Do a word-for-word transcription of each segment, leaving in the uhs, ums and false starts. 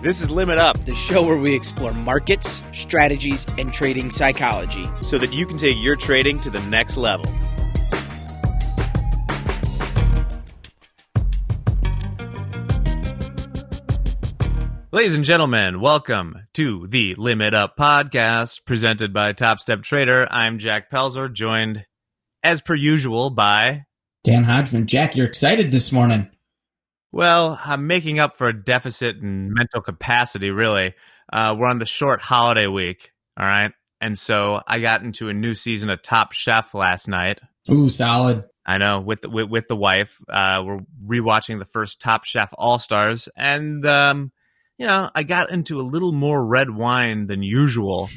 This is Limit Up, the show where we explore markets, strategies, and trading psychology so that you can take your trading to the next level. Ladies and gentlemen, welcome to the Limit Up podcast presented by Topstep Trader. I'm Jack Pelzer, joined as per usual by Dan Hodgman. Jack, you're excited this morning. Well, I'm making up for a deficit in mental capacity, really. Uh, we're on the short holiday week, all right? And so I got into a new season of Top Chef last night. Ooh, solid. I know, with the, with, with the wife. Uh, we're rewatching the first Top Chef All-Stars. And, um, you know, I got into a little more red wine than usual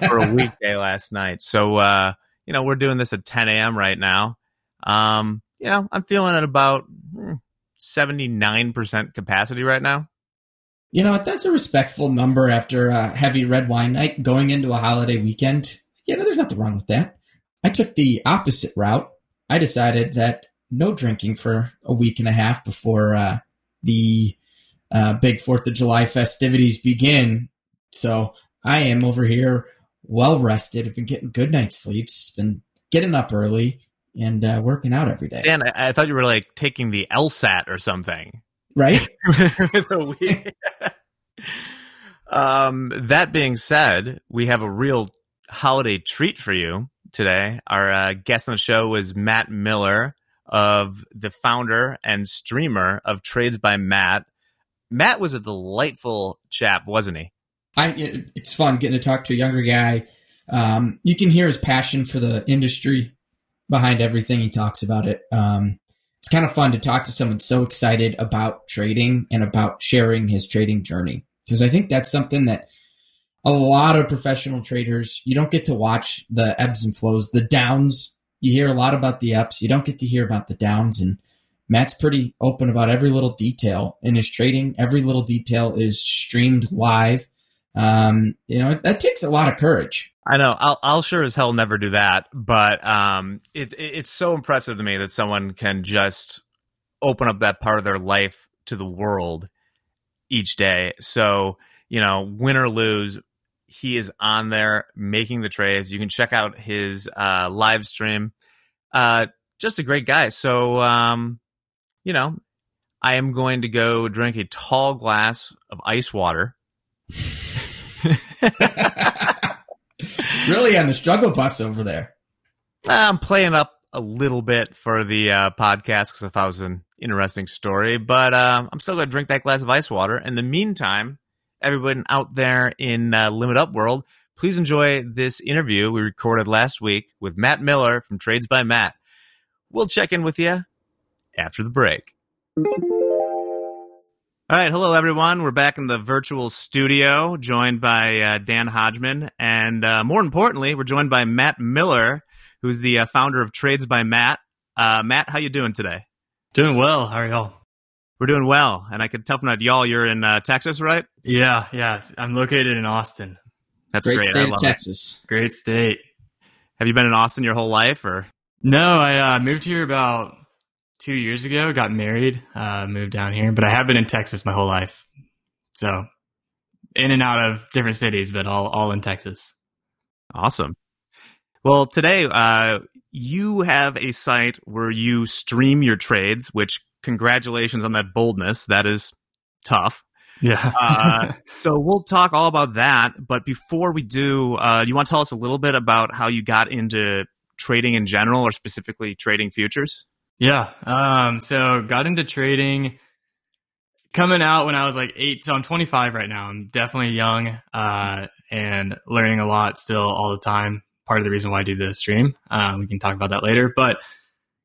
for a weekday last night. So, uh, you know, we're doing this at ten a.m. right now. Um, you know, I'm feeling at about Hmm, seventy-nine percent capacity right now. You know, that's a respectful number after a heavy red wine night going into a holiday weekend. You know, there's nothing wrong with that. I took the opposite route. I decided that no drinking for a week and a half before uh, the uh, big fourth of July festivities begin. So I am over here well rested. I've been getting good night's sleeps, been getting up early, and uh, working out every day. Dan, I, I thought you were like taking the LSAT or something. Right? um, that being said, we have a real holiday treat for you today. Our uh, guest on the show was Matt Miller, of the founder and streamer of Trades by Matt. Matt was a delightful chap, wasn't he? I, it's fun getting to talk to a younger guy. Um, you can hear his passion for the industry behind everything he talks about it. Um, it's kind of fun to talk to someone so excited about trading and about sharing his trading journey, because I think that's something that a lot of professional traders, you don't get to watch the ebbs and flows, the downs. You hear a lot about the ups. You don't get to hear about the downs. And Matt's pretty open about every little detail in his trading. Every little detail is streamed live. Um, you know, that takes a lot of courage. I know. I'll, I'll sure as hell never do that. But um, it's it's so impressive to me that someone can just open up that part of their life to the world each day. So, you know, win or lose, he is on there making the trades. You can check out his uh, live stream. Uh, just a great guy. So, um, you know, I am going to go drink a tall glass of ice water. Really on the struggle bus over there. I'm playing up a little bit for the uh, podcast because I thought it was an interesting story. But uh, I'm still going to drink that glass of ice water. In the meantime, everyone out there in uh, Limit Up World, please enjoy this interview we recorded last week with Matt Miller from Trades by Matt. We'll check in with you after the break. All right. Hello, everyone. We're back in the virtual studio, joined by uh, Dan Hodgman. And uh, more importantly, we're joined by Matt Miller, who's the uh, founder of Trades by Matt. Uh, Matt, how you doing today? Doing well. How are y'all? We're doing well. And I could tell from that y'all, you're in uh, Texas, right? Yeah. Yeah. I'm located in Austin. That's great. Great state I love of Texas. It. Great state. Have you been in Austin your whole life? or? No, I uh, moved here about Two years ago, got married, uh, moved down here, but I have been in Texas my whole life. So in and out of different cities, but all, all in Texas. Awesome. Well, today, uh, you have a site where you stream your trades, which congratulations on that boldness. That is tough. Yeah. uh, so we'll talk all about that. But before we do, uh, you want to tell us a little bit about how you got into trading in general, or specifically trading futures? Yeah. Um, so got into trading coming out when I was like eight. So I'm twenty-five right now. I'm definitely young, uh, and learning a lot still all the time. Part of the reason why I do the stream. Um, we can talk about that later, but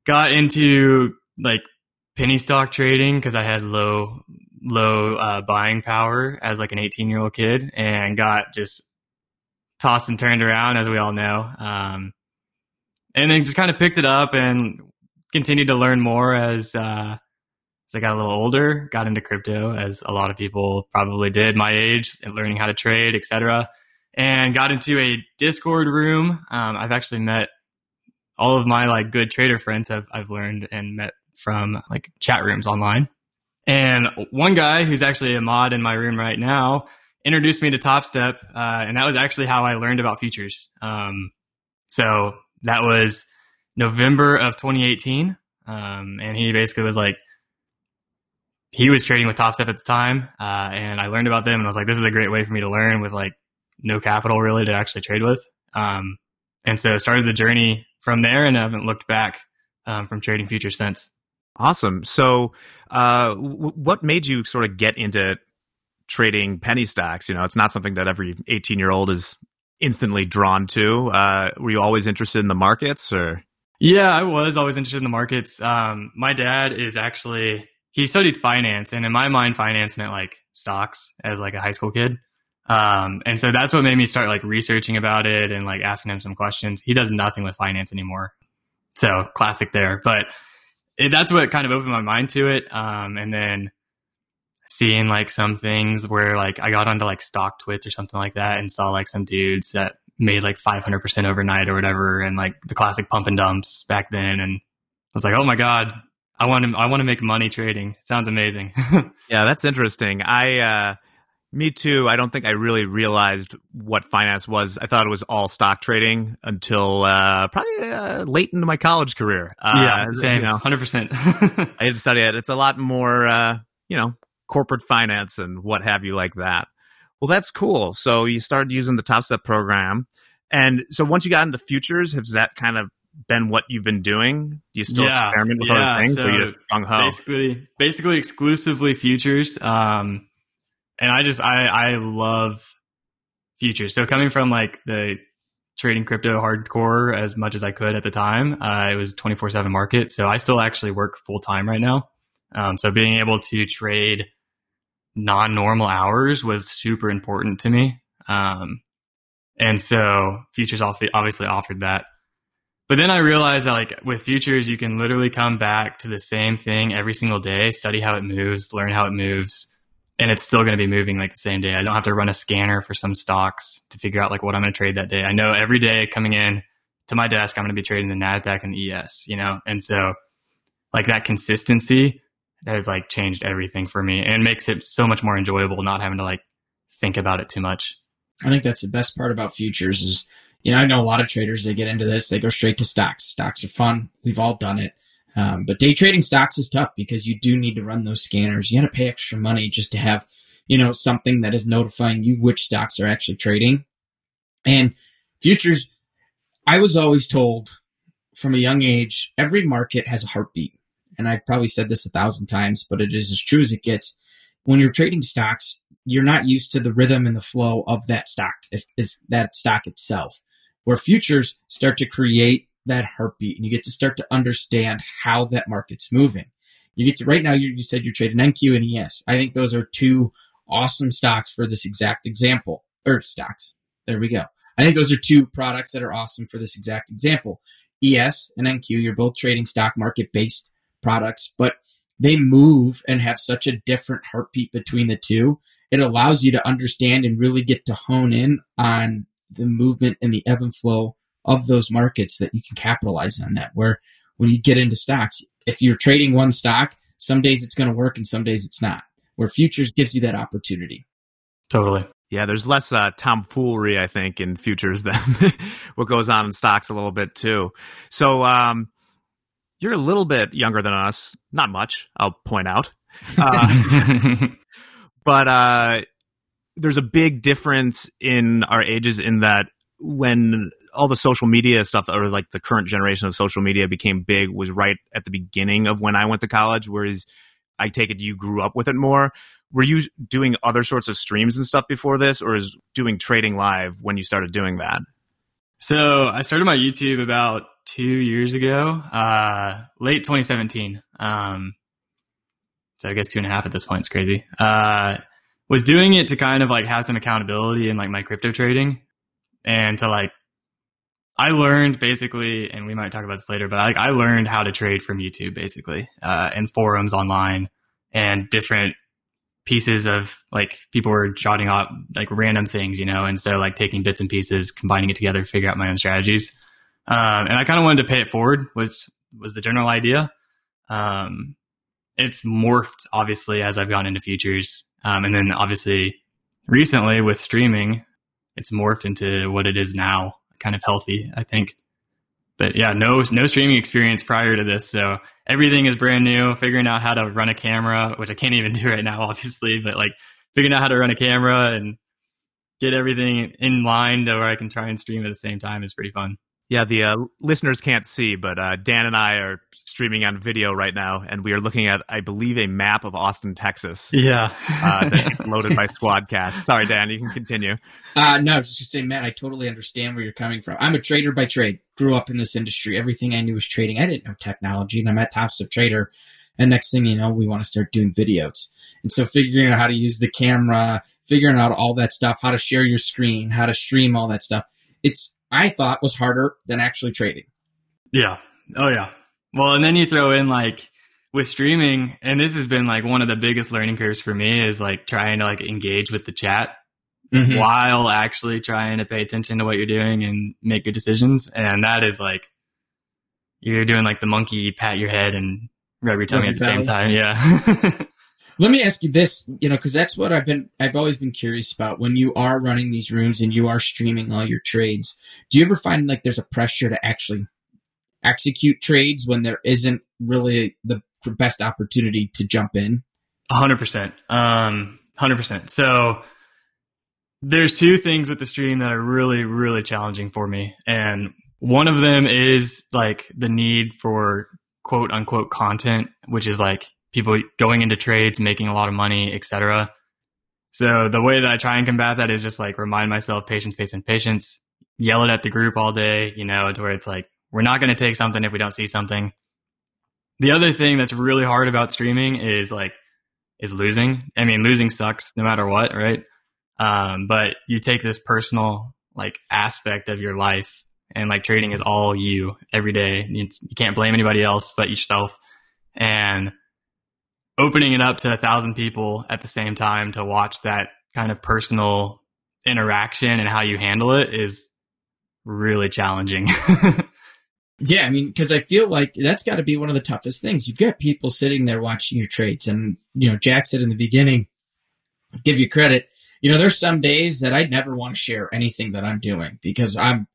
got into like penny stock trading cause I had low, low, uh, buying power as like an eighteen year old kid, and got just tossed and turned around, as we all know. Um, and then just kind of picked it up and continued to learn more as uh, as I got a little older, got into crypto, as a lot of people probably did my age, and learning how to trade, et cetera. And got into a Discord room. Um, I've actually met all of my like good trader friends have I've learned and met from like chat rooms online. And one guy who's actually a mod in my room right now introduced me to Topstep, uh, and that was actually how I learned about futures. Um, so that was November of twenty eighteen, um, and he basically was like, he was trading with Topstep at the time, uh, and I learned about them, and I was like, this is a great way for me to learn with like no capital really to actually trade with. Um, and so started the journey from there, and I haven't looked back um, from trading futures since. Awesome. So uh, w- what made you sort of get into trading penny stocks? You know, it's not something that every eighteen-year-old is instantly drawn to. Uh, were you always interested in the markets? Or yeah, I was always interested in the markets. Um, my dad is actually, he studied finance. And in my mind, finance meant like stocks as like a high school kid. Um, and so that's what made me start like researching about it and like asking him some questions. He does nothing with finance anymore. So classic there. But It, that's what kind of opened my mind to it. Um, and then seeing like some things where like I got onto like Stock Twits or something like that and saw like some dudes that made like five hundred percent overnight or whatever. And like the classic pump and dumps back then. And I was like, oh my God, I want to, I want to make money trading. It sounds amazing. Yeah, that's interesting. I, uh, me too. I don't think I really realized what finance was. I thought it was all stock trading until uh, probably uh, late into my college career. Uh, yeah, same, you know, one hundred percent. I didn't study it. It's a lot more, uh, you know, corporate finance and what have you like that. Well, that's cool. So you started using the Topstep program. And so once you got into futures, has that kind of been what you've been doing? Do you still yeah, experiment with yeah, other things? So you basically, basically exclusively futures. Um And I just, I, I love futures. So coming from like the trading crypto hardcore as much as I could at the time, uh, it was twenty-four seven market. So I still actually work full time right now. Um, so being able to trade non-normal hours was super important to me. Um, and so futures obviously offered that. But then I realized that like with futures, you can literally come back to the same thing every single day, study how it moves, learn how it moves. And it's still going to be moving like the same day. I don't have to run a scanner for some stocks to figure out like what I'm going to trade that day. I know every day coming in to my desk, I'm going to be trading the NASDAQ and the E S, you know? And so like that consistency has like changed everything for me and makes it so much more enjoyable not having to like think about it too much. I think that's the best part about futures is, you know, I know a lot of traders, they get into this, they go straight to stocks. Stocks are fun. We've all done it. Um, but day trading stocks is tough because you do need to run those scanners. You got to pay extra money just to have, you know, something that is notifying you which stocks are actually trading. And futures, I was always told from a young age, every market has a heartbeat. And I've probably said this a thousand times, but it is as true as it gets. When you're trading stocks, you're not used to the rhythm and the flow of that stock, if it's that stock itself, where futures start to create that heartbeat, and you get to start to understand how that market's moving. You get to right now, you, you said you're trading N Q and E S. I think those are two awesome stocks for this exact example, or stocks. There we go. I think those are two products that are awesome for this exact example. E S and N Q, you're both trading stock market-based products, but they move and have such a different heartbeat between the two. It allows you to understand and really get to hone in on the movement and the ebb and flow of those markets that you can capitalize on that, where when you get into stocks, if you're trading one stock, some days it's going to work and some days it's not, where futures gives you that opportunity. Totally. Yeah, there's less uh, tomfoolery, I think, in futures than what goes on in stocks a little bit too. So um, you're a little bit younger than us, not much, I'll point out. Uh, but uh, there's a big difference in our ages in that when all the social media stuff, or like the current generation of social media became big, was right at the beginning of when I went to college, whereas I take it you grew up with it more. Were you doing other sorts of streams and stuff before this, or is doing trading live when you started doing that? So I started my YouTube about two years ago, uh, late twenty seventeen. Um, so I guess two and a half at this point. It's crazy. Uh, was doing it to kind of like have some accountability in like my crypto trading and to like, I learned basically, and we might talk about this later, but I, I learned how to trade from YouTube basically, uh, and forums online and different pieces of like people were jotting out like random things, you know, and so like taking bits and pieces, combining it together, figure out my own strategies. Um, and I kind of wanted to pay it forward, which was the general idea. Um, it's morphed, obviously, as I've gone into futures. Um, and then obviously recently with streaming, it's morphed into what it is now, kind of healthy, I think. But yeah, no, no streaming experience prior to this. So everything is brand new, figuring out how to run a camera, which I can't even do right now, obviously, but like figuring out how to run a camera and get everything in line to where I can try and stream at the same time is pretty fun. Yeah, the uh, listeners can't see, but uh, Dan and I are streaming on video right now, and we are looking at, I believe, a map of Austin, Texas. Yeah. uh, that's loaded by Squadcast. Sorry, Dan, you can continue. Uh, no, I was just going to say, Matt, I totally understand where you're coming from. I'm a trader by trade. Grew up in this industry. Everything I knew was trading. I didn't know technology, and I'm at Topstep Trader. And next thing you know, we want to start doing videos. And so figuring out how to use the camera, figuring out all that stuff, how to share your screen, how to stream, all that stuff. It's... I thought was harder than actually trading. Yeah. Oh, yeah. Well, and then you throw in like with streaming, and this has been like one of the biggest learning curves for me is like trying to like engage with the chat mm-hmm. while actually trying to pay attention to what you're doing and make good decisions. And that is like, you're doing like the monkey pat your head and rub your tummy at the same time. Yeah. Let me ask you this, you know, because that's what I've been, I've always been curious about. When you are running these rooms and you are streaming all your trades, do you ever find like there's a pressure to actually execute trades when there isn't really the best opportunity to jump in? A hundred percent. Um, hundred percent. So there's two things with the stream that are really, really challenging for me. And one of them is like the need for quote unquote content, which is like, people going into trades, making a lot of money, et cetera. So the way that I try and combat that is just like remind myself, patience, patience, patience, yell it at the group all day, you know, to where it's like, we're not going to take something if we don't see something. The other thing that's really hard about streaming is like, is losing. I mean, losing sucks no matter what, right? Um, but you take this personal like aspect of your life and like trading is all you every day. You, you can't blame anybody else but yourself. And opening it up to a thousand people at the same time to watch that kind of personal interaction and how you handle it is really challenging. Yeah. I mean, because I feel like that's got to be one of the toughest things. You've got people sitting there watching your trades and, you know, Jack said in the beginning, give you credit. You know, there's some days that I never want to share anything that I'm doing because I'm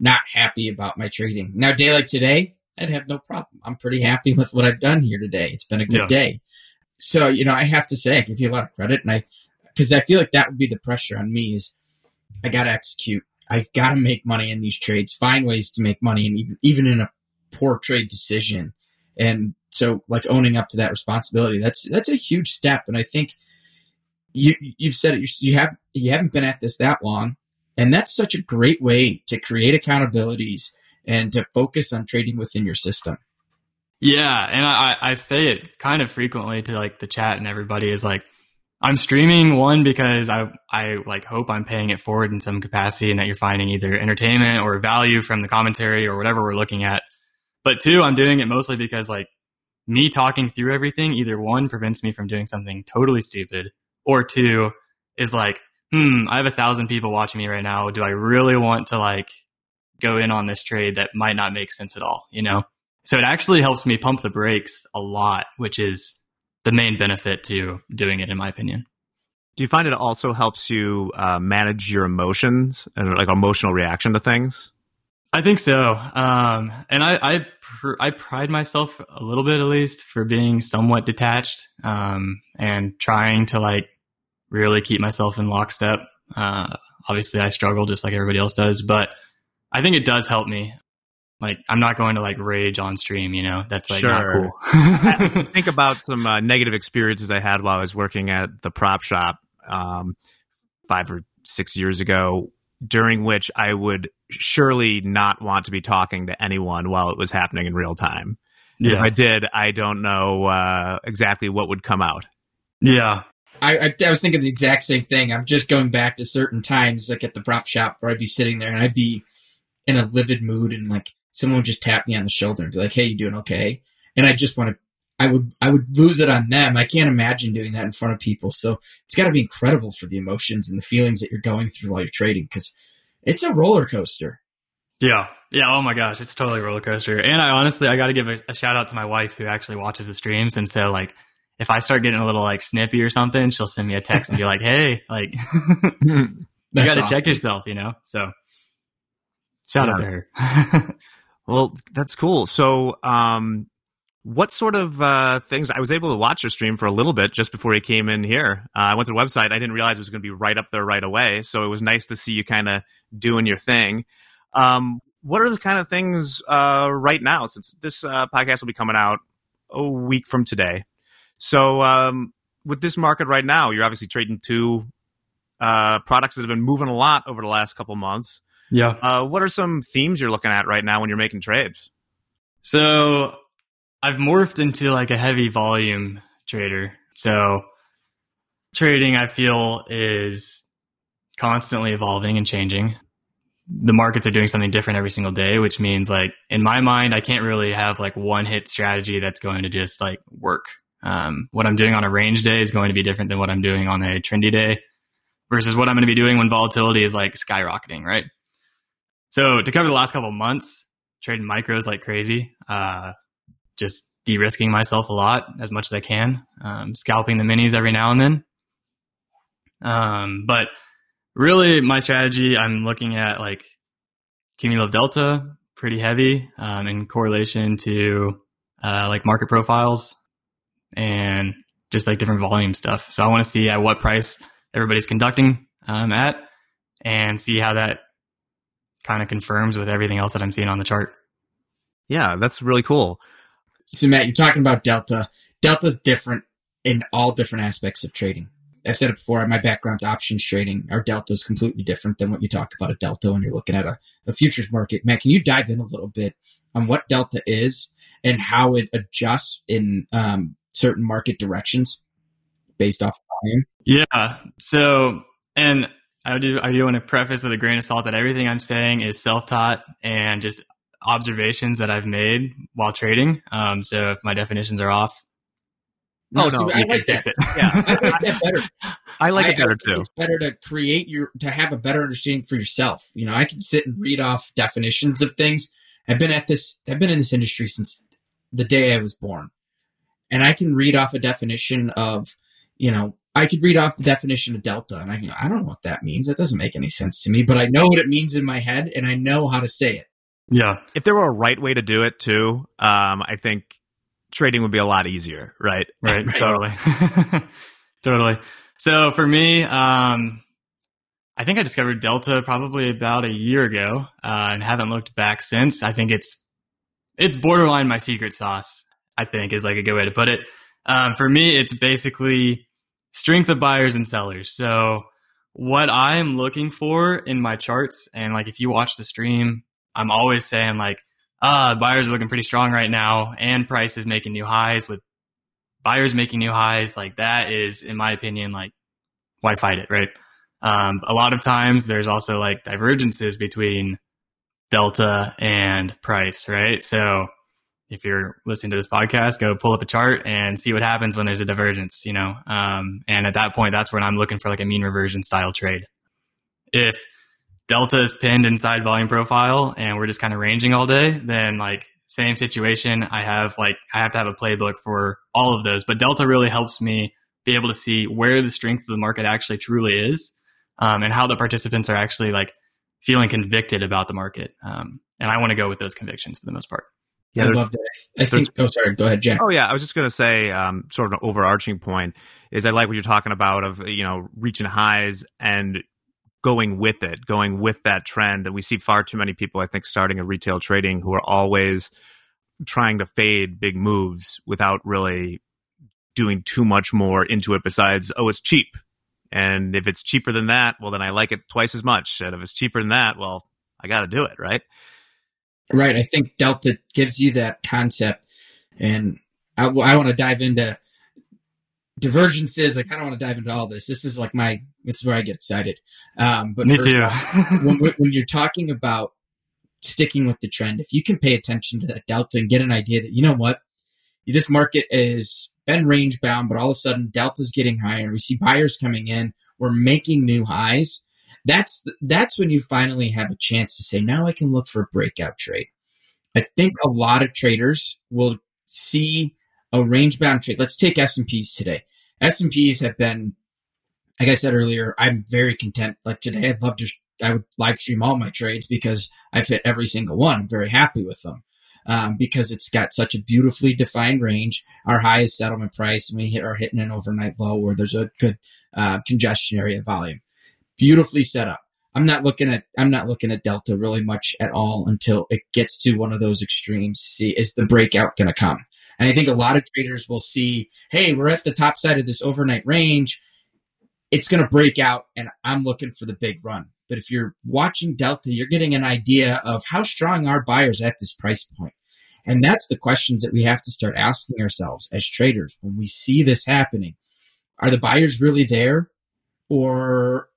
not happy about my trading. Now, day like today, I'd have no problem. I'm pretty happy with what I've done here today. It's been a good yeah. day. So, you know, I have to say, I give you a lot of credit. And I, because I feel like that would be the pressure on me is I got to execute. I've got to make money in these trades, find ways to make money, and even, even in a poor trade decision. And so like owning up to that responsibility, that's, that's a huge step. And I think you, you've said it, you have, you haven't been at this that long. And that's such a great way to create accountabilities and to focus on trading within your system. Yeah, and I, I say it kind of frequently to like the chat and everybody is like, I'm streaming one because I I like hope I'm paying it forward in some capacity and that you're finding either entertainment or value from the commentary or whatever we're looking at. But two, I'm doing it mostly because like me talking through everything, either one prevents me from doing something totally stupid, or two is like, hmm, I have a thousand people watching me right now. Do I really want to like go in on this trade that might not make sense at all, you know? So it actually helps me pump the brakes a lot, which is the main benefit to doing it, in my opinion. Do you find it also helps you uh, manage your emotions and like emotional reaction to things? I think so. Um, and I I, pr- I pride myself a little bit, at least, for being somewhat detached um, and trying to like really keep myself in lockstep. Uh, obviously, I struggle just like everybody else does, but I think it does help me. Like, I'm not going to like rage on stream, you know, that's like sure. not cool. Think about some uh, negative experiences I had while I was working at the prop shop um, five or six years ago, during which I would surely not want to be talking to anyone while it was happening in real time. Yeah. If I did, I don't know uh, exactly what would come out. Yeah. I, I, I was thinking the exact same thing. I'm just going back to certain times, like at the prop shop where I'd be sitting there and I'd be in a livid mood and like, someone would just tap me on the shoulder and be like, hey, you doing okay? And I just want to, I would, I would lose it on them. I can't imagine doing that in front of people. So it's got to be incredible for the emotions and the feelings that you're going through while you're trading, because it's a roller coaster. Yeah. Yeah. Oh my gosh. It's totally a roller coaster. And I honestly, I got to give a, a shout out to my wife who actually watches the streams. And so like, if I start getting a little like snippy or something, she'll send me a text and be like, hey, like you got to awesome. check yourself, you know? So shout yeah. out to her. Well, that's cool. So, um, what sort of uh, things? I was able to watch your stream for a little bit just before he came in here. Uh, I went to the website. I didn't realize it was going to be right up there right away. So it was nice to see you kind of doing your thing. Um, what are the kind of things uh, right now? Since this uh, podcast will be coming out a week from today. So um, with this market right now, you're obviously trading two uh, products that have been moving a lot over the last couple months. Yeah. Uh, what are some themes you're looking at right now when you're making trades? So I've morphed into like a heavy volume trader. So trading, I feel, is constantly evolving and changing. The markets are doing something different every single day, which means like in my mind, I can't really have like one hit strategy that's going to just like work. Um, what I'm doing on a range day is going to be different than what I'm doing on a trendy day versus what I'm going to be doing when volatility is like skyrocketing, right? So to cover the last couple of months, trading micros like crazy. Uh, just de-risking myself a lot as much as I can, um, scalping the minis every now and then. Um, but really my strategy, I'm looking at like cumulative delta, pretty heavy, um, in correlation to, uh, like market profiles and just like different volume stuff. So I want to see at what price everybody's conducting, um, at and see how that kind of confirms with everything else that I'm seeing on the chart. Yeah, that's really cool. So Matt, you're talking about Delta. Delta's different in all different aspects of trading. I've said it before, my background's options trading. Our Delta is completely different than what you talk about a Delta when you're looking at a, a futures market. Matt, can you dive in a little bit on what Delta is and how it adjusts in um, certain market directions based off volume? Yeah. So, and I do, I do want to preface with a grain of salt that everything I'm saying is self-taught and just observations that I've made while trading. Um, so if my definitions are off, no, oh, no, see, I like that. Fix it. Yeah, I like that better. I like I, it better too. It's better to create your, to have a better understanding for yourself. You know, I can sit and read off definitions of things. I've been at this, I've been in this industry since the day I was born, and I can read off a definition of, you know, I could read off the definition of Delta, and I can, I don't know what that means. That doesn't make any sense to me, but I know what it means in my head, and I know how to say it. Yeah. If there were a right way to do it too, um, I think trading would be a lot easier, right? Right. right. Totally. totally. So for me, um, I think I discovered Delta probably about a year ago, uh, and haven't looked back since. I think it's, it's borderline my secret sauce, I think is like a good way to put it. Um, for me, it's basically strength of buyers and sellers. So what I'm looking for in my charts, and like, if you watch the stream, I'm always saying like, ah, buyers are looking pretty strong right now and price is making new highs with buyers making new highs. Like that is, in my opinion, like why fight it, right? Um, a lot of times there's also like divergences between Delta and price, right? So if you're listening to this podcast, go pull up a chart and see what happens when there's a divergence, you know? Um, and at that point, that's when I'm looking for like a mean reversion style trade. If Delta is pinned inside volume profile and we're just kind of ranging all day, then like same situation. I have like, I have to have a playbook for all of those, but Delta really helps me be able to see where the strength of the market actually truly is, um, and how the participants are actually like feeling convicted about the market. Um, and I want to go with those convictions for the most part. Yeah, I love that. I think, oh, sorry, go ahead, Jack. Oh, yeah, I was just going to say um, sort of an overarching point is I like what you're talking about of, you know, reaching highs and going with it, going with that trend. And we see far too many people, I think, starting in retail trading who are always trying to fade big moves without really doing too much more into it besides, oh, it's cheap. And if it's cheaper than that, well, then I like it twice as much. And if it's cheaper than that, well, I got to do it, right? Right. I think Delta gives you that concept. And I, I want to dive into divergences. I kind of want to dive into all this. This is like my, this is where I get excited. Um, but Me first, too. when, when you're talking about sticking with the trend, if you can pay attention to that Delta and get an idea that, you know what, this market has been range bound, but all of a sudden Delta's getting higher. We see buyers coming in. We're making new highs. That's that's when you finally have a chance to say, now I can look for a breakout trade. I think a lot of traders will see a range-bound trade. Let's take S and Ps today. S and Ps have been, like I said earlier, I'm very content. Like today, I'd love to, I would live stream all my trades because I've hit every single one. I'm very happy with them um, because it's got such a beautifully defined range. Our highest settlement price, and we hit are hitting an overnight low where there's a good uh, congestion area volume. Beautifully set up. I'm not looking at I'm not looking at Delta really much at all until it gets to one of those extremes. See, is the breakout going to come? And I think a lot of traders will see, hey, we're at the top side of this overnight range. It's going to break out, and I'm looking for the big run. But if you're watching Delta, you're getting an idea of how strong are buyers at this price point. And that's the questions that we have to start asking ourselves as traders when we see this happening. Are the buyers really there? Or,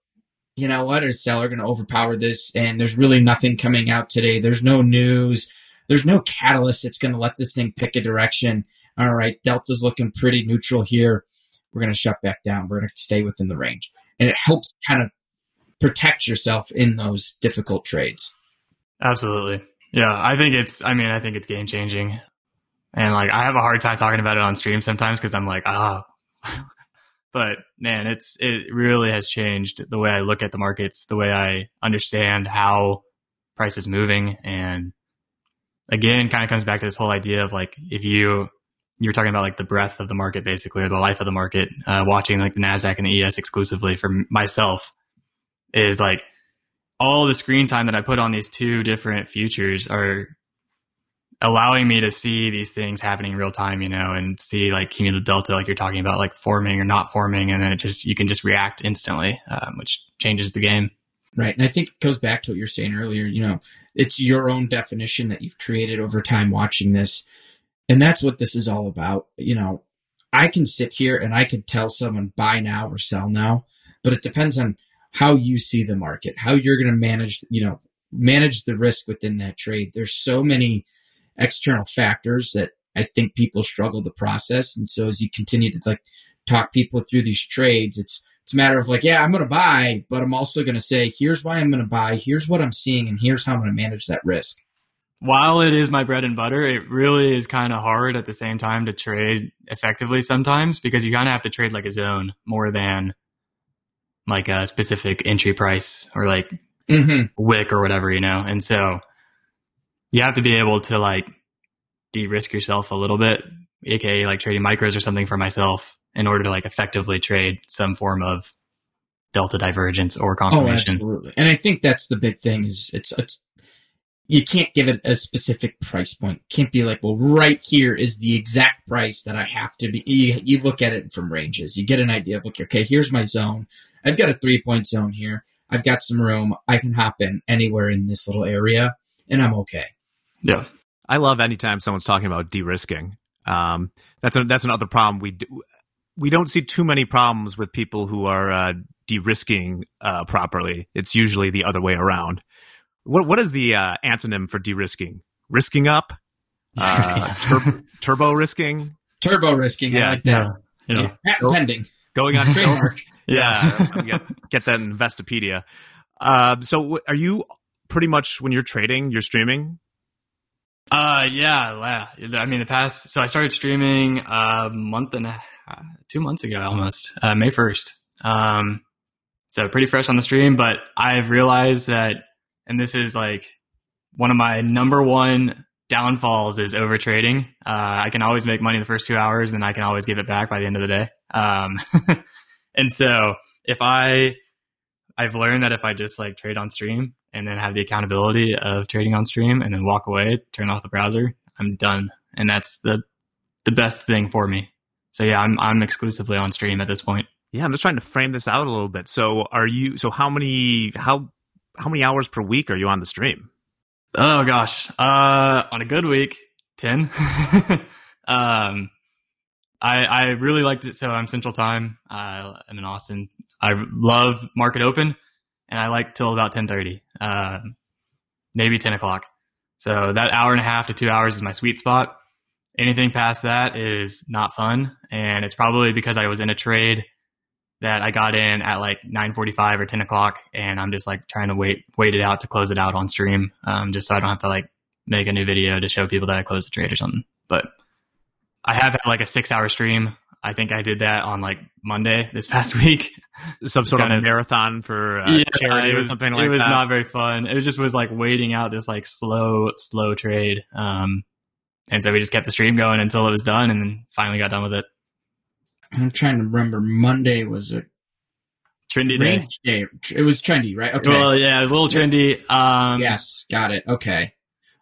you know what, is seller going to overpower this? And there's really nothing coming out today. There's no news. There's no catalyst that's going to let this thing pick a direction. All right, Delta's looking pretty neutral here. We're going to shut back down. We're going to stay within the range. And it helps kind of protect yourself in those difficult trades. Absolutely. Yeah, I think it's, I mean, I think it's game changing. And like, I have a hard time talking about it on stream sometimes because I'm like, ah, oh. But man, it's, it really has changed the way I look at the markets, the way I understand how price is moving. And again, kind of comes back to this whole idea of like, if you, you were talking about like the breadth of the market, basically, or the life of the market, uh, watching like the NASDAQ and the E S exclusively for myself is like all the screen time that I put on these two different futures are allowing me to see these things happening in real time, you know, and see like cumulative delta, like you're talking about, like forming or not forming. And then it just, you can just react instantly, um, which changes the game. Right. And I think it goes back to what you were saying earlier, you know, it's your own definition that you've created over time watching this. And that's what this is all about. You know, I can sit here and I could tell someone buy now or sell now, but it depends on how you see the market, how you're going to manage, you know, manage the risk within that trade. There's so many external factors that I think people struggle to process. And so as you continue to like talk people through these trades, it's, it's a matter of like, yeah, I'm going to buy, but I'm also going to say, here's why I'm going to buy. Here's what I'm seeing. And here's how I'm going to manage that risk. While it is my bread and butter, it really is kind of hard at the same time to trade effectively sometimes because you kind of have to trade like a zone more than like a specific entry price or like mm-hmm. wick or whatever, you know? And so you have to be able to like de-risk yourself a little bit, aka like trading micros or something for myself in order to like effectively trade some form of delta divergence or confirmation. Oh, absolutely. And I think that's the big thing is it's, it's you can't give it a specific price point. It can't be like, well, right here is the exact price that I have to be. You, you look at it from ranges. You get an idea of like, okay, here's my zone. I've got a three-point zone here. I've got some room. I can hop in anywhere in this little area, and I'm okay. Yeah. I love anytime someone's talking about de-risking. Um, that's a, that's another problem. We do, we don't see too many problems with people who are uh, de-risking uh, properly. It's usually the other way around. What What is the uh, antonym for de-risking? Risking up? Uh, tur- turbo risking? Turbo risking. Yeah. I like that. Yeah. Yeah. Yeah. Patent pending. Going on trademark. Yeah. yeah. Get, get that in Investopedia. Uh, so are you pretty much, when you're trading, you're streaming? Uh, yeah. I mean, the past, so I started streaming a month and a, two months ago almost, uh, May first. Um, so pretty fresh on the stream, but I've realized that, and this is like one of my number one downfalls is over trading. Uh, I can always make money the first two hours and I can always give it back by the end of the day. Um, and so if I, I've learned that if I just like trade on stream, and then have the accountability of trading on stream and then walk away, turn off the browser, I'm done. And that's the the best thing for me. So yeah, I'm I'm exclusively on stream at this point. Yeah, I'm just trying to frame this out a little bit. So are you so how many how how many hours per week are you on the stream? Oh gosh. Uh on a good week, ten. um I I really liked it. So I'm Central Time. Uh, I'm in Austin. I love Market Open. And I like till about ten thirty, uh, maybe ten o'clock. So that hour and a half to two hours is my sweet spot. Anything past that is not fun. And it's probably because I was in a trade that I got in at like nine forty-five or ten o'clock, and I'm just like trying to wait, wait it out to close it out on stream, um, just so I don't have to like make a new video to show people that I closed the trade or something. But I have had like a six hour stream. I think I did that on like Monday this past week. Some sort of, of marathon for uh, yeah, charity was, or something like that. It was that. Not very fun. It just was like waiting out this like slow, slow trade. Um, and so we just kept the stream going until it was done, and then finally got done with it. I'm trying to remember. Monday was a trendy day. day. It was trendy, right? Okay. Well, yeah, it was a little trendy. Um, yes, got it. Okay.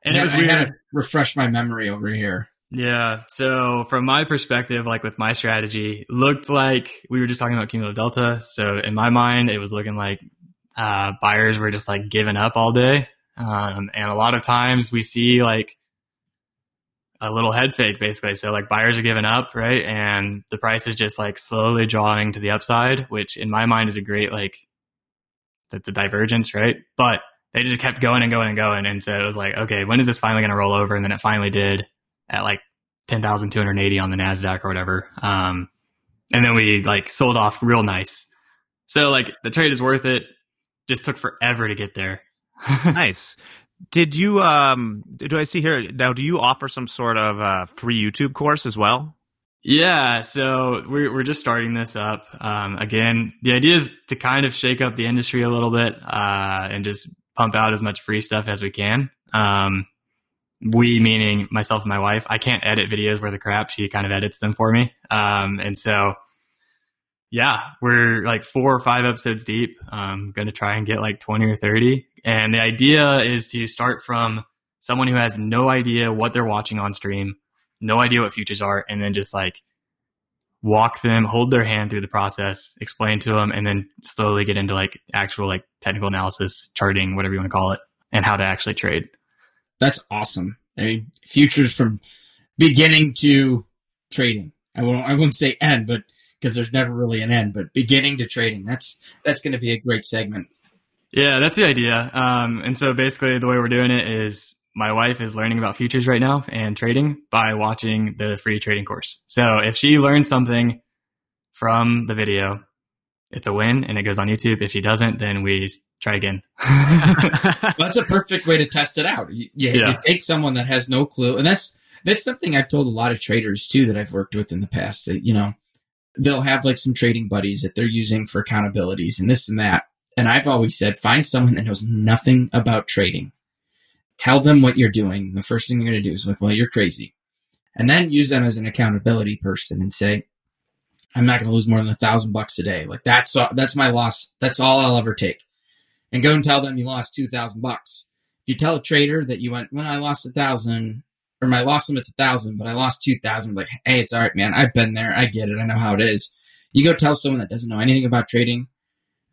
And, and it was I, weird. I had to refresh my memory over here. Yeah. So from my perspective, like with my strategy, looked like we were just talking about cumulative delta. So in my mind, it was looking like uh, buyers were just like giving up all day. Um, and a lot of times we see like a little head fake basically. So like buyers are giving up, right? And the price is just like slowly drawing to the upside, which in my mind is a great, like that's a divergence, right? But they just kept going and going and going. And so it was like, okay, when is this finally going to roll over? And then it finally did at like ten thousand two hundred eighty on the NASDAQ or whatever. Um, and then we like sold off real nice. So like the trade is worth it. Just took forever to get there. Nice. Did you, um, do I see here now, do you offer some sort of uh free YouTube course as well? Yeah. So we're, we're just starting this up. Um, again, the idea is to kind of shake up the industry a little bit, uh, and just pump out as much free stuff as we can. Um, We, meaning myself and my wife. I can't edit videos worth of crap. She kind of edits them for me. Um, and so, yeah, we're like four or five episodes deep. I'm going to try and get like twenty or thirty. And the idea is to start from someone who has no idea what they're watching on stream, no idea what futures are, and then just like walk them, hold their hand through the process, explain to them, and then slowly get into like actual like technical analysis, charting, whatever you want to call it, and how to actually trade. That's awesome. I mean, futures from beginning to trading. I won't, I won't say end, but because there's never really an end, but beginning to trading. That's that's going to be a great segment. Yeah, that's the idea. Um, and so basically the way we're doing it is my wife is learning about futures right now and trading by watching the free trading course. So if she learns something from the video, it's a win, and it goes on YouTube. If she doesn't, then we try again. Well, that's a perfect way to test it out. You, you, yeah. you take someone that has no clue, and that's that's something I've told a lot of traders, too, that I've worked with in the past. That, you know, they'll have, like, some trading buddies that they're using for accountabilities and this and that, and I've always said, find someone that knows nothing about trading. Tell them what you're doing. The first thing you're going to do is, like, well, you're crazy, and then use them as an accountability person and say, I'm not going to lose more than a thousand bucks a day. Like that's, that's my loss. That's all I'll ever take. And go and tell them you lost two thousand bucks. If you tell a trader that you went, well, I lost a thousand or my loss limit's a thousand, but I lost two thousand. Like, hey, it's all right, man. I've been there. I get it. I know how it is. You go tell someone that doesn't know anything about trading.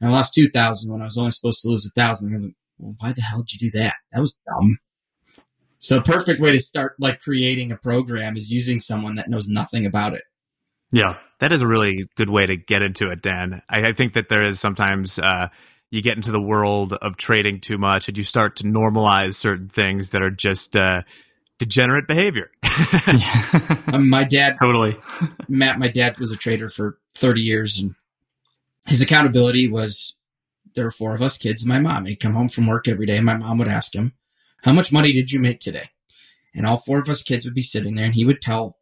I lost two thousand when I was only supposed to lose a thousand. Like, well, why the hell did you do that? That was dumb. So a perfect way to start like creating a program is using someone that knows nothing about it. Yeah, that is a really good way to get into it, Dan. I, I think that there is sometimes uh, you get into the world of trading too much and you start to normalize certain things that are just uh, degenerate behavior. um, my dad, totally. Matt, my dad was a trader for thirty years, and his accountability was there were four of us kids and my mom. He'd come home from work every day, and my mom would ask him, how much money did you make today? And all four of us kids would be sitting there, and he would tell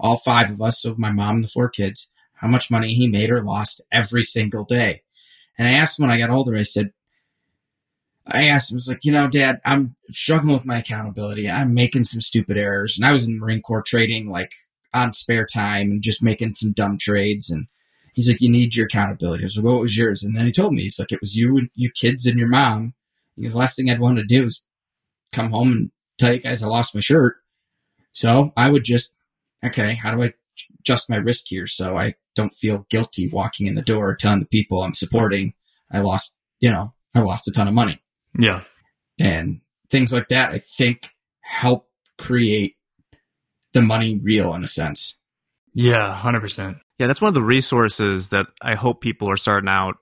all five of us, so my mom and the four kids, how much money he made or lost every single day. And I asked him when I got older, I said, I asked him, I was like, you know, Dad, I'm struggling with my accountability. I'm making some stupid errors. And I was in the Marine Corps trading like on spare time and just making some dumb trades. And he's like, you need your accountability. I was like, well, what was yours? And then he told me, he's like, it was you and you kids and your mom. Because the last thing I'd want to do is come home and tell you guys I lost my shirt. So I would just, okay, how do I adjust my risk here so I don't feel guilty walking in the door telling the people I'm supporting I lost, you know, I lost a ton of money. Yeah. And things like that, I think, help create the money reel in a sense. Yeah, one hundred percent. Yeah, that's one of the resources that I hope people are starting out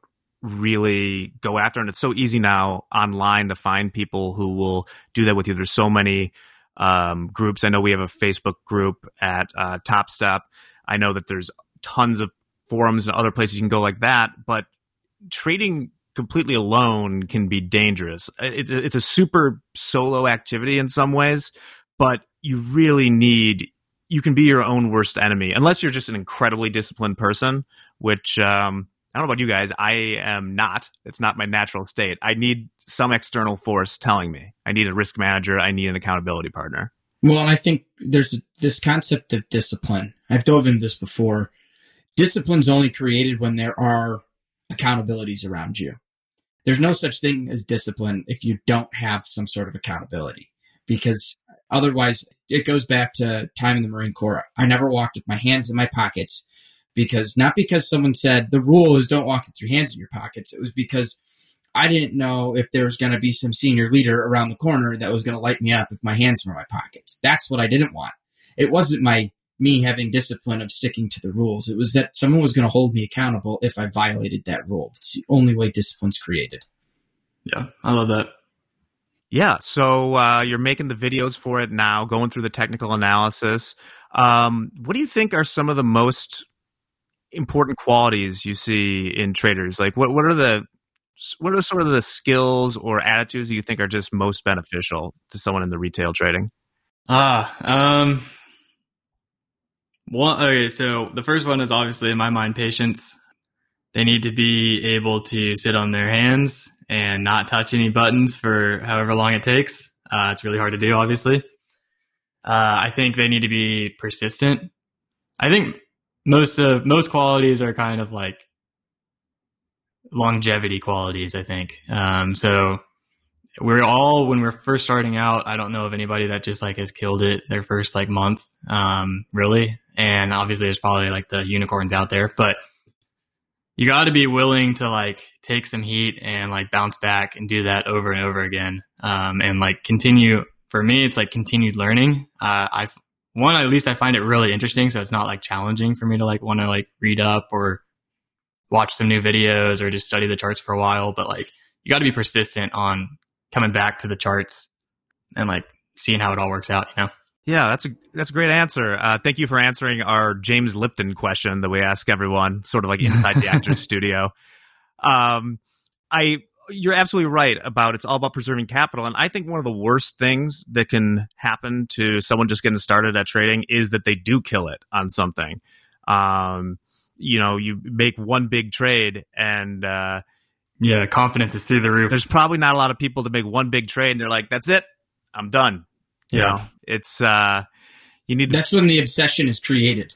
really go after. And it's so easy now online to find people who will do that with you. There's so many um groups. I know we have a Facebook group at uh Topstep. I know that there's tons of forums and other places you can go like that. But trading completely alone can be dangerous. It's a, it's a super solo activity in some ways, but you really need, you can be your own worst enemy, unless you're just an incredibly disciplined person, which um, I don't know about you guys. I am not. It's not my natural state. I need some external force telling me. I need a risk manager. I need an accountability partner. Well, and I think there's this concept of discipline. I've dove into this before. Discipline's only created when there are accountabilities around you. There's no such thing as discipline if you don't have some sort of accountability, because otherwise it goes back to time in the Marine Corps. I never walked with my hands in my pockets, because not because someone said the rule is don't walk with your hands in your pockets. It was because I didn't know if there was going to be some senior leader around the corner that was going to light me up if my hands were in my pockets. That's what I didn't want. It wasn't my me having discipline of sticking to the rules. It was that someone was going to hold me accountable if I violated that rule. It's the only way discipline's created. Yeah, I love that. Yeah, so uh, you're making the videos for it now, going through the technical analysis. Um, what do you think are some of the most important qualities you see in traders? Like, what what are the what are sort of the skills or attitudes that you think are just most beneficial to someone in the retail trading? Ah, um, well, okay. So the first one is obviously, in my mind, patience. They need to be able to sit on their hands and not touch any buttons for however long it takes. Uh, it's really hard to do, obviously. Uh, I think they need to be persistent. I think most of most qualities are kind of like longevity qualities, I think. Um, so we're all, when we're first starting out, I don't know of anybody that just like has killed it their first like month, um, really. And obviously there's probably like the unicorns out there, but you got to be willing to like take some heat and like bounce back and do that over and over again. Um, and like continue, for me, it's like continued learning. Uh, I've one, at least I find it really interesting. So it's not like challenging for me to like want to like read up or watch some new videos or just study the charts for a while. But like, you got to be persistent on coming back to the charts and like seeing how it all works out, you know? Yeah, that's a, that's a great answer. Uh, thank you for answering our James Lipton question that we ask everyone, sort of like inside the actor's studio. Um, I, you're absolutely right about it's all about preserving capital. And I think one of the worst things that can happen to someone just getting started at trading is that they do kill it on something. Um, you know, you make one big trade and, uh, yeah, confidence is through the roof. There's probably not a lot of people to make one big trade and they're like, that's it, I'm done. You yeah. know, it's, uh, you need to- that's when the obsession is created.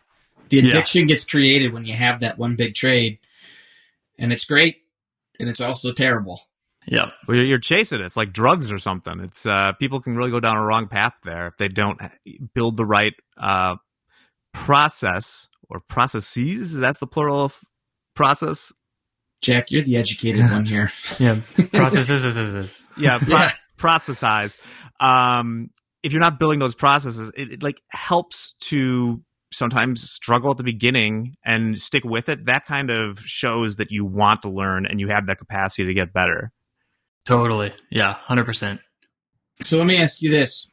The addiction yeah. gets created when you have that one big trade, and it's great. And it's also terrible. Yeah. Well, you're chasing it. It's like drugs or something. It's, uh, people can really go down a wrong path there if they don't build the right, uh, process. Or processes? That's the plural of process. Jack, you're the educated one here. Yeah, processes. Yeah, pro- yeah. processize. Um, if you're not building those processes, it, it like helps to sometimes struggle at the beginning and stick with it. That kind of shows that you want to learn and you have that capacity to get better. Totally. Yeah, one hundred percent. So let me ask you this.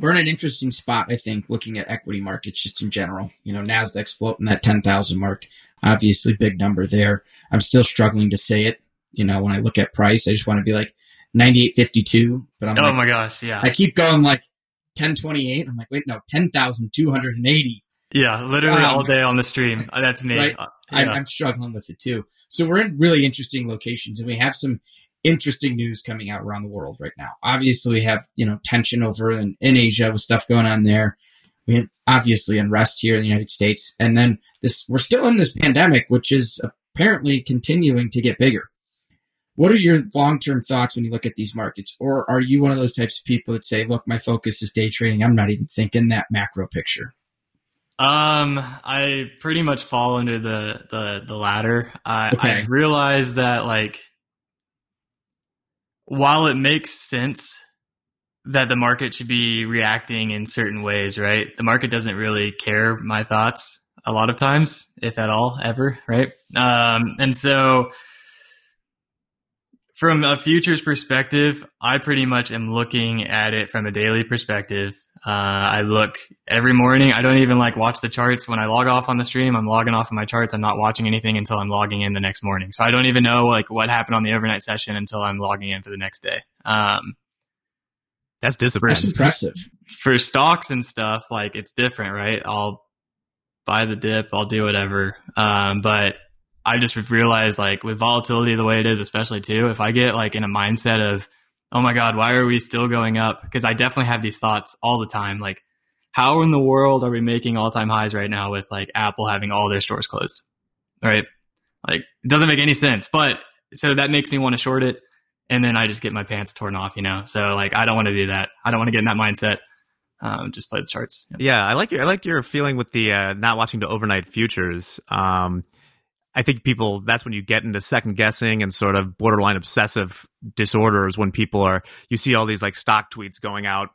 We're in an interesting spot, I think, looking at equity markets just in general. You know, NASDAQ's floating that ten thousand mark. Obviously, big number there. I'm still struggling to say it. You know, when I look at price, I just want to be like ninety-eight fifty-two. But I'm oh like, my gosh, yeah. I keep going like ten twenty-eight. I'm like, wait, no, ten thousand two hundred eighty. Yeah, literally um, all day on the stream. That's me. Right? Uh, yeah. I'm, I'm struggling with it too. So we're in really interesting locations, and we have some interesting news coming out around the world right now. Obviously, we have, you know, tension over in, in Asia with stuff going on there. We have obviously unrest here in the United States. And then this, we're still in this pandemic, which is apparently continuing to get bigger. What are your long-term thoughts when you look at these markets? Or are you one of those types of people that say, look, my focus is day trading. I'm not even thinking that macro picture. Um, I pretty much fall under the, the, the latter. I, okay. I've realized that like, while it makes sense that the market should be reacting in certain ways, right? The market doesn't really care my thoughts a lot of times, if at all, ever, right? Um, and so From a futures perspective, I pretty much am looking at it from a daily perspective. Uh, I look every morning. I don't even like watch the charts. When I log off on the stream, I'm logging off of my charts. I'm not watching anything until I'm logging in the next morning. So I don't even know like what happened on the overnight session until I'm logging in for the next day. Um, That's discipline. That's impressive. For stocks and stuff, like it's different, right? I'll buy the dip. I'll do whatever. Um, but I just realized, like, with volatility the way it is, especially too, if I get like in a mindset of, oh my God, why are we still going up? Because I definitely have these thoughts all the time. Like, how in the world are we making all-time highs right now with like Apple having all their stores closed, right? Like, it doesn't make any sense. But so that makes me want to short it. And then I just get my pants torn off, you know? So like, I don't want to do that. I don't want to get in that mindset. Um, just play the charts. Yeah. yeah. I like your, I like your feeling with the, uh, not watching the overnight futures. Um, I think people, that's when you get into second guessing and sort of borderline obsessive disorders when people are, you see all these like stock tweets going out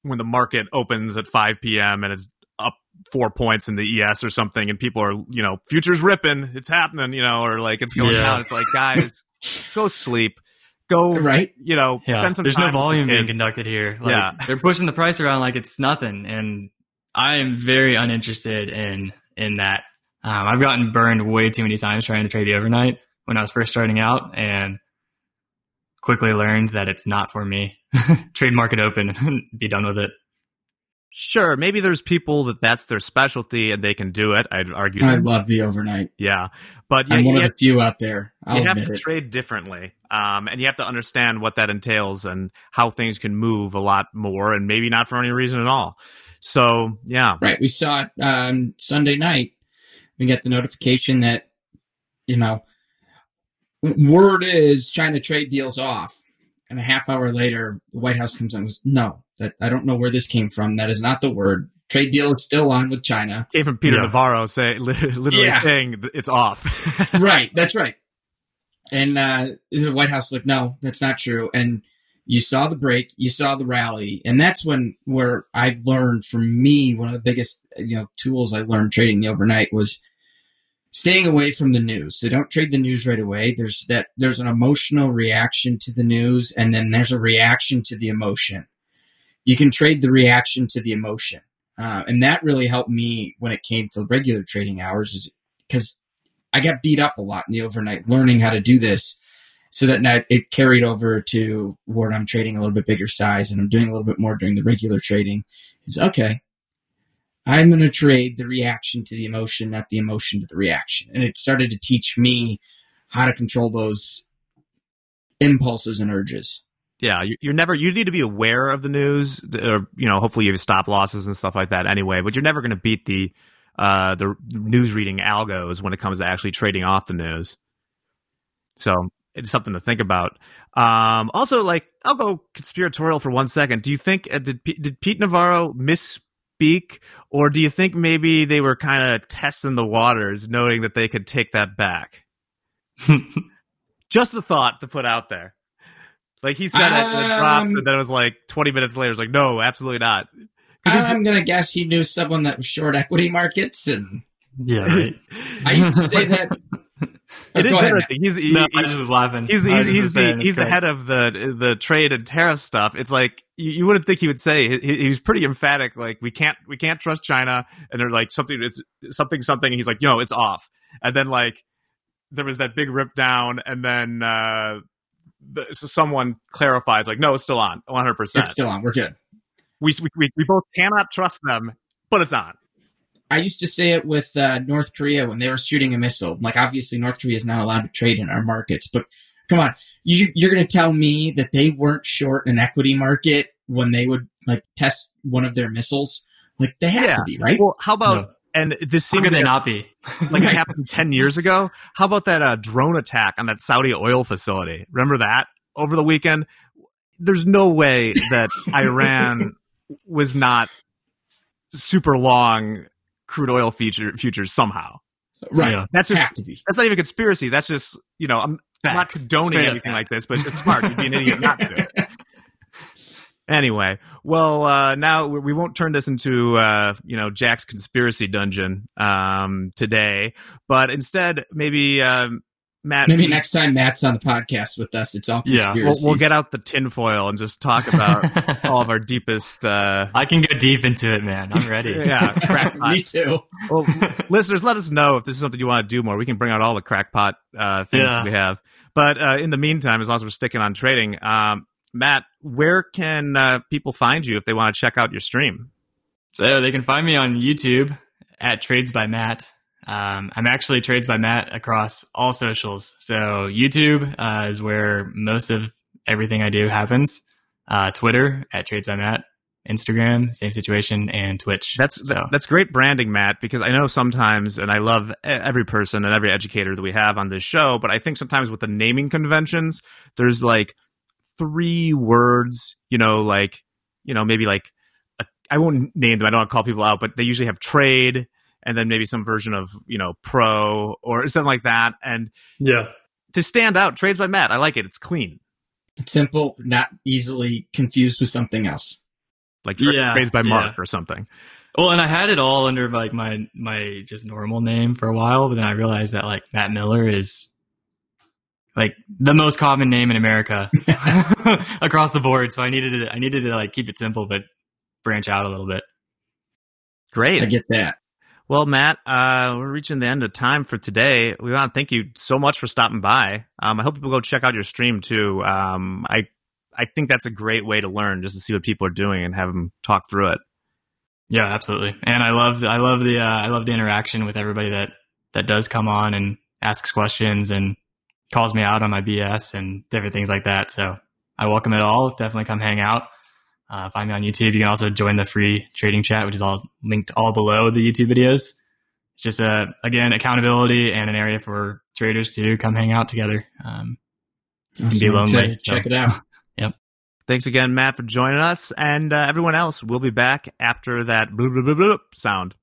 when the market opens at five p.m. and it's up four points in the E S or something. And people are, you know, futures ripping, it's happening, you know, or like it's going yeah. down. It's like, guys, go sleep. Go right, you know. Yeah. Spend some There's time no volume being conducted here. Like, yeah, they're pushing the price around like it's nothing, and I am very uninterested in in that. Um, I've gotten burned way too many times trying to trade the overnight when I was first starting out, and quickly learned that it's not for me. Trade market open, and be done with it. Sure, maybe there's people that that's their specialty and they can do it. I'd argue. I that. love the overnight. Yeah, but yeah, I'm one of the few out there. I'll you have to it. trade differently, um, and you have to understand what that entails and how things can move a lot more, and maybe not for any reason at all. So yeah, right. We saw it um, Sunday night. We got the notification that you know word is trying to trade deals off, and a half hour later, the White House comes out and goes, no. That I don't know where this came from. That is not the word. Trade deal is still on with China. Came from Peter yeah. Navarro say, literally yeah. saying it's off. Right. That's right. And uh, the White House like, no, that's not true. And you saw the break. You saw the rally. And that's when where I've learned for me, one of the biggest you know tools I learned trading the overnight was staying away from the news. So don't trade the news right away. There's that. There's an emotional reaction to the news. And then there's a reaction to the emotion. You can trade the reaction to the emotion. Uh, and that really helped me when it came to regular trading hours is because I got beat up a lot in the overnight learning how to do this so that now it carried over to where I'm trading a little bit bigger size and I'm doing a little bit more during the regular trading. It's okay. I'm going to trade the reaction to the emotion, not the emotion to the reaction. And it started to teach me how to control those impulses and urges. Yeah, you're never. You need to be aware of the news, or you know, hopefully you have stop losses and stuff like that. Anyway, but you're never going to beat the uh, the news reading algos when it comes to actually trading off the news. So it's something to think about. Um, also, like I'll go conspiratorial for one second. Do you think uh, did P- did Pete Navarro misspeak, or do you think maybe they were kind of testing the waters, noting that they could take that back? Just a thought to put out there. Like he said, um, it dropped, and then it was like twenty minutes later. It's like, no, absolutely not. I'm gonna guess he knew someone that was short equity markets, and yeah, right. I used to say that. It is interesting. He's, he, no, he, I just was laughing. He's the he's, he's the he's the head of the the trade and tariff stuff. It's like you, you wouldn't think he would say. He, he was pretty emphatic. Like we can't we can't trust China, and they're like something it's something something. And he's like, you know, it's off. And then like there was that big rip down, and then. uh So someone clarifies, like, no, it's still on, one hundred percent. It's still on. We're good. We we we both cannot trust them, but it's on. I used to say it with uh, North Korea when they were shooting a missile. Like, obviously, North Korea is not allowed to trade in our markets, but come on, you, you're going to tell me that they weren't short an equity market when they would like test one of their missiles? Like, they have yeah. to be, right? Well, how about? No. And this seems to not be like it happened ten years ago. How about that uh, drone attack on that Saudi oil facility? Remember that over the weekend? There's no way that Iran was not super long crude oil feature futures somehow. Right. Yeah. That's just to be. That's not even a conspiracy. That's just you know I'm, I'm not condoning Straight anything like this, but it's smart. You'd be an idiot not to do it. Anyway, well, uh, now we won't turn this into, uh, you know, Jack's conspiracy dungeon um, today, but instead maybe um, Matt, maybe next time Matt's on the podcast with us, it's all conspiracies. Yeah, we'll, we'll get out the tinfoil and just talk about all of our deepest. Uh... I can go deep into it, man. I'm ready. Yeah, crackpot. Me too. Well, listeners, let us know if this is something you want to do more. We can bring out all the crackpot uh, things yeah. we have. But uh, in the meantime, as long as we're sticking on trading, um, Matt, where can uh, people find you if they want to check out your stream? So they can find me on YouTube at Trades by Matt. Um, I'm actually Trades by Matt across all socials. So YouTube uh, is where most of everything I do happens. Uh, Twitter at Trades by Matt. Instagram, same situation, and Twitch. That's so. that's great branding, Matt, because I know sometimes, and I love every person and every educator that we have on this show, but I think sometimes with the naming conventions, there's like three words, you know, like, you know, maybe like, a, I won't name them, I don't want to call people out, but they usually have trade, and then maybe some version of, you know, pro or something like that. And yeah, to stand out, Trades by Matt, I like it. It's clean. Simple, not easily confused with something else. Like tra- yeah, Trades by Mark yeah. or something. Well, and I had it all under like my my just normal name for a while, but then I realized that like Matt Miller is like the most common name in America across the board. So I needed to I needed to like keep it simple, but branch out a little bit. Great. I get that. Well, Matt, uh, we're reaching the end of time for today. We want to thank you so much for stopping by. Um, I hope people go check out your stream, too. Um, I I think that's a great way to learn, just to see what people are doing and have them talk through it. Yeah, absolutely. And I love I love the uh, I love the interaction with everybody that, that does come on and asks questions and calls me out on my B S and different things like that. So I welcome it all. Definitely come hang out. Uh, find me on YouTube. You can also join the free trading chat, which is all linked all below the YouTube videos. It's just, uh, again, accountability and an area for traders to come hang out together. Um, you can be lonely. Check, so. check it out. Yep. Thanks again, Matt, for joining us. And uh, everyone else, we'll be back after that bloop, bloop, bloop, bloop sound.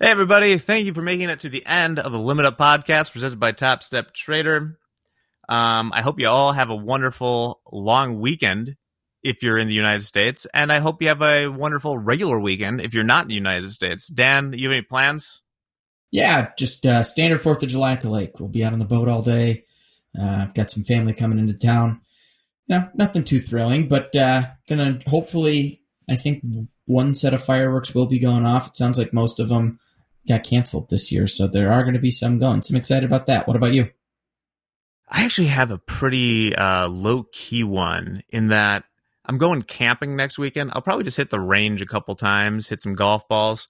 Hey, everybody. Thank you for making it to the end of the Limit Up podcast presented by Topstep Trader. Um, I hope you all have a wonderful long weekend if you're in the United States, and I hope you have a wonderful regular weekend if you're not in the United States. Dan, you have any plans? Yeah, just uh, standard fourth of July at the lake. We'll be out on the boat all day. Uh, I've got some family coming into town. No, nothing too thrilling, but uh, gonna hopefully, I think one set of fireworks will be going off. It sounds like most of them got canceled this year, so there are going to be some going. So I'm excited about that. What about you? I actually have a pretty uh, low-key one in that I'm going camping next weekend. I'll probably just hit the range a couple times, hit some golf balls.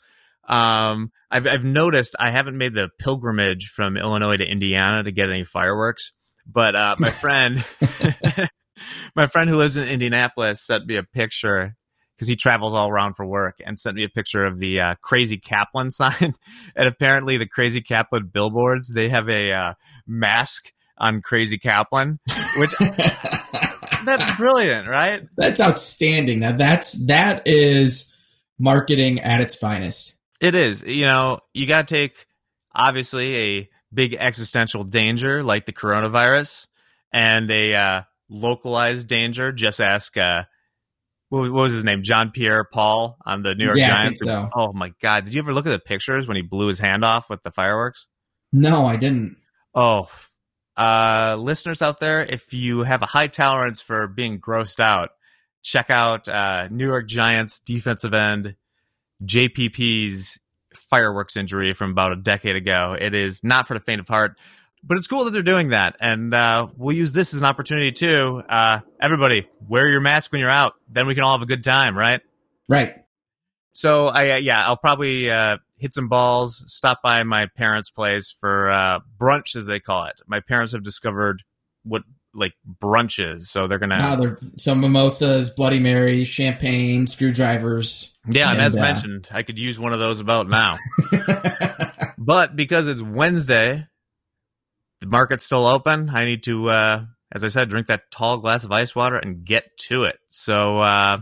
Um, I've, I've noticed I haven't made the pilgrimage from Illinois to Indiana to get any fireworks, but uh, my friend my friend who lives in Indianapolis sent me a picture because he travels all around for work and sent me a picture of the uh, Crazy Kaplan sign. And apparently the Crazy Kaplan billboards, they have a uh, mask on Crazy Kaplan, which that's brilliant, right? That's outstanding. Now that's that is marketing at its finest. It is. You know, you got to take obviously a big existential danger like the coronavirus and a uh, localized danger. Just ask uh, what, what was his name, Jean-Pierre Paul on the New York yeah, Giants. I think so. Oh my God! Did you ever look at the pictures when he blew his hand off with the fireworks? No, I didn't. Oh. Uh, listeners out there, if you have a high tolerance for being grossed out, check out uh, New York Giants defensive end J P P's fireworks injury from about a decade ago. It is not for the faint of heart, but it's cool that they're doing that. And uh, we'll use this as an opportunity too. Uh, everybody, wear your mask when you're out. Then we can all have a good time, right? Right. So, I uh, yeah, I'll probably... Uh, hit some balls, stop by my parents' place for uh, brunch, as they call it. My parents have discovered what, like, brunch is, so they're going to... No, they're some mimosas, Bloody Marys, champagne, screwdrivers. Yeah, and, and as uh, mentioned, I could use one of those about now. But because it's Wednesday, the market's still open. I need to, uh, as I said, drink that tall glass of ice water and get to it. So uh,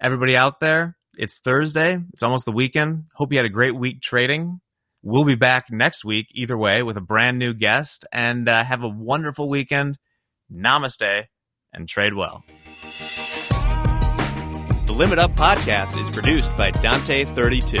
everybody out there, it's Thursday. It's almost the weekend. Hope you had a great week trading. We'll be back next week, either way, with a brand new guest. And uh, have a wonderful weekend. Namaste and trade well. The Limit Up podcast is produced by Dante thirty-two.